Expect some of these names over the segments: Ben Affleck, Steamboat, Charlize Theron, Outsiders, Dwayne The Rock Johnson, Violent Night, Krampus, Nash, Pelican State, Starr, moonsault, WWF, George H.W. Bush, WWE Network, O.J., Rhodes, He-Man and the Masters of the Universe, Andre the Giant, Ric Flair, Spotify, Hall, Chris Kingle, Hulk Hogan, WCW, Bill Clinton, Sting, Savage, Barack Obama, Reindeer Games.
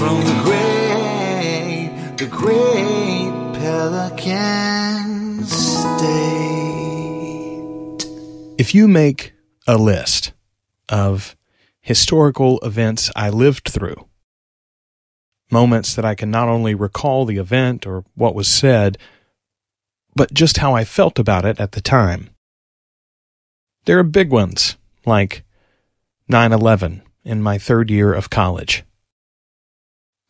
from the great Pelican State. If you make a list of historical events I lived through, moments that I can not only recall the event or what was said, but just how I felt about it at the time. There are big ones, like 9/11 in my third year of college,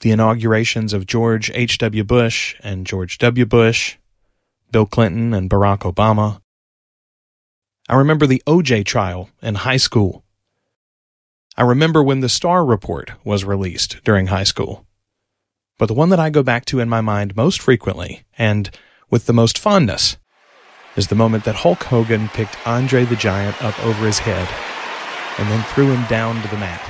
the inaugurations of George H.W. Bush and George W. Bush, Bill Clinton and Barack Obama. I remember the O.J. trial in high school. I remember when the Starr Report was released during high school. But the one that I go back to in my mind most frequently, and with the most fondness, is the moment that Hulk Hogan picked Andre the Giant up over his head and then threw him down to the mat,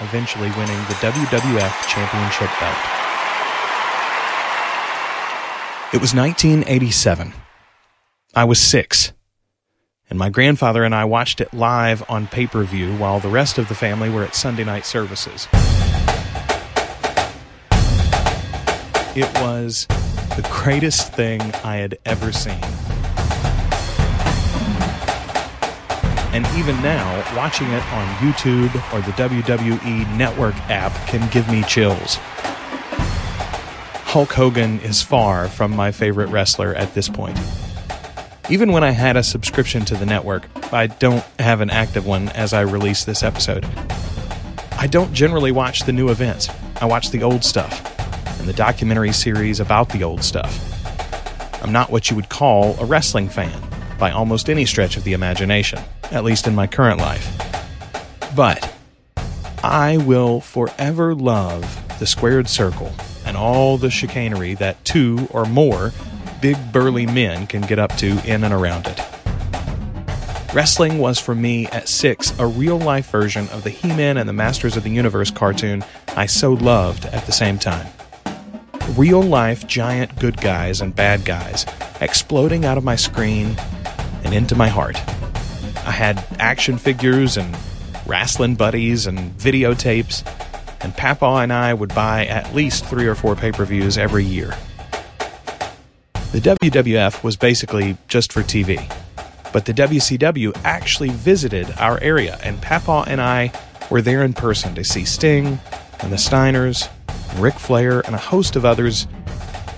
eventually winning the WWF Championship belt. It was 1987. I was 6. And my grandfather and I watched it live on pay-per-view while the rest of the family were at Sunday night services. It was the greatest thing I had ever seen. And even now, watching it on YouTube or the WWE Network app can give me chills. Hulk Hogan is far from my favorite wrestler at this point. Even when I had a subscription to the network, I don't have an active one as I release this episode. I don't generally watch the new events. I watch the old stuff and the documentary series about the old stuff. I'm not what you would call a wrestling fan by almost any stretch of the imagination, at least in my current life. But I will forever love the squared circle and all the chicanery that two or more big burly men can get up to in and around it. Wrestling was for me at 6 a real-life version of the He-Man and the Masters of the Universe cartoon I so loved at the same time. Real-life giant good guys and bad guys exploding out of my screen and into my heart. I had action figures and wrestling buddies and videotapes, and Papa and I would buy at least 3 or 4 pay-per-views every year. The WWF was basically just for TV, but the WCW actually visited our area, and Papa and I were there in person to see Sting and the Steiners and Ric Flair and a host of others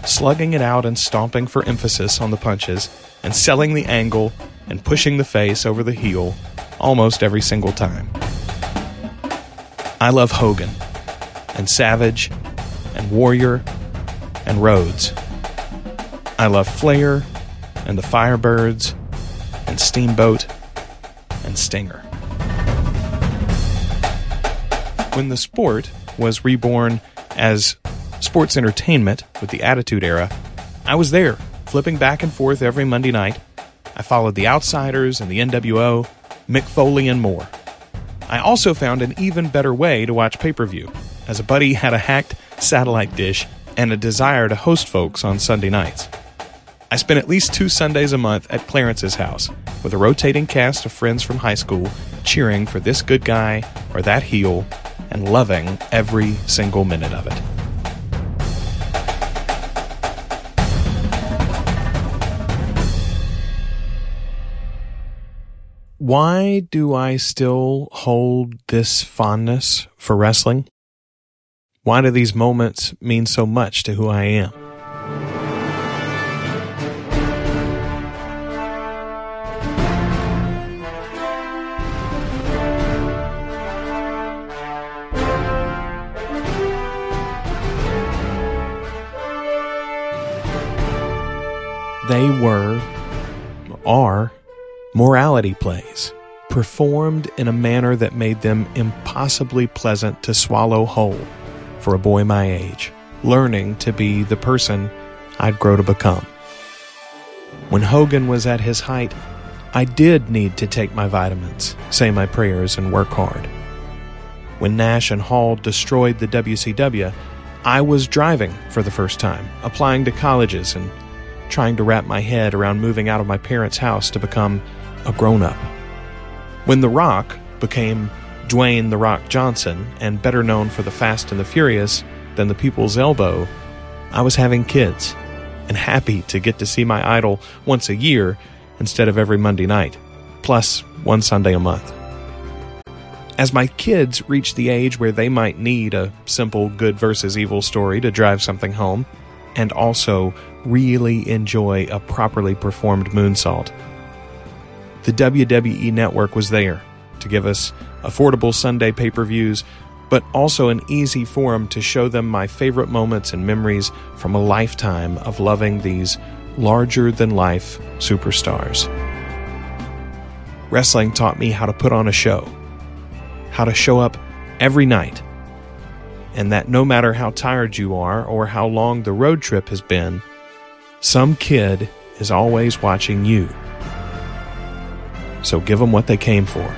slugging it out and stomping for emphasis on the punches and selling the angle and pushing the face over the heel almost every single time. I love Hogan and Savage and Warrior and Rhodes. I love Flair and the Firebirds and Steamboat and Stinger. When the sport was reborn as sports entertainment with the Attitude Era, I was there, flipping back and forth every Monday night. I followed the Outsiders and the NWO, Mick Foley and more. I also found an even better way to watch pay-per-view, as a buddy had a hacked satellite dish and a desire to host folks on Sunday nights. I spent at least 2 Sundays a month at Clarence's house with a rotating cast of friends from high school cheering for this good guy or that heel and loving every single minute of it. Why do I still hold this fondness for wrestling? Why do these moments mean so much to who I am? They were, or are, morality plays, performed in a manner that made them impossibly pleasant to swallow whole for a boy my age, learning to be the person I'd grow to become. When Hogan was at his height, I did need to take my vitamins, say my prayers, and work hard. When Nash and Hall destroyed the WCW, I was driving for the first time, applying to colleges and trying to wrap my head around moving out of my parents' house to become a grown-up. When The Rock became Dwayne The Rock Johnson, and better known for The Fast and the Furious than The People's Elbow, I was having kids and happy to get to see my idol once a year instead of every Monday night, plus one Sunday a month. As my kids reached the age where they might need a simple good versus evil story to drive something home, and also really enjoy a properly performed moonsault, the WWE Network was there to give us affordable Sunday pay-per-views, but also an easy forum to show them my favorite moments and memories from a lifetime of loving these larger-than-life superstars. Wrestling taught me how to put on a show, how to show up every night, and that no matter how tired you are or how long the road trip has been, some kid is always watching you. So give them what they came for.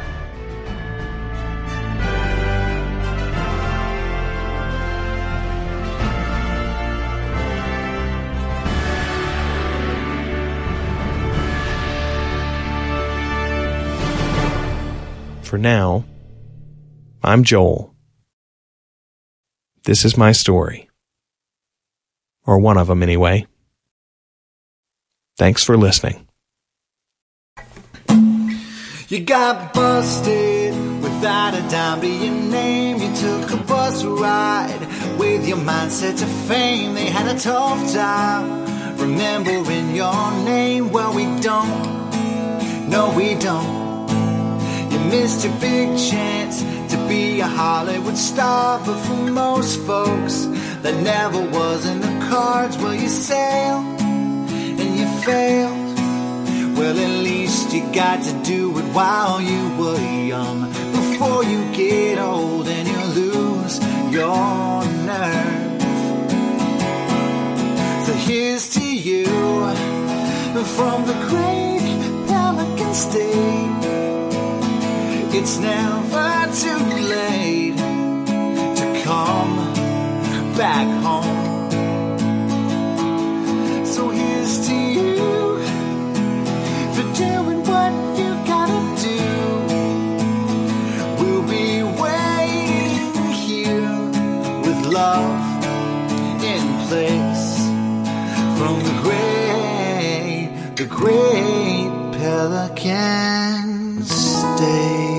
For now, I'm Joel. This is my story. Or one of them, anyway. Thanks for listening. You got busted without a dime to your name. You took a bus ride with your mindset to fame. They had a tough time remembering your name. Well, we don't. No, we don't. You missed your big chance to be a Hollywood star, but for most folks, that never was in the cards. Well, you sailed and you failed. Well, at least you got to do it while you were young, before you get old and you lose your nerve. So here's to you, from the great Pelican State. It's never too late to come back home. So here's to you for doing what you gotta do. We'll be waiting here with love in place from the great Pelican State.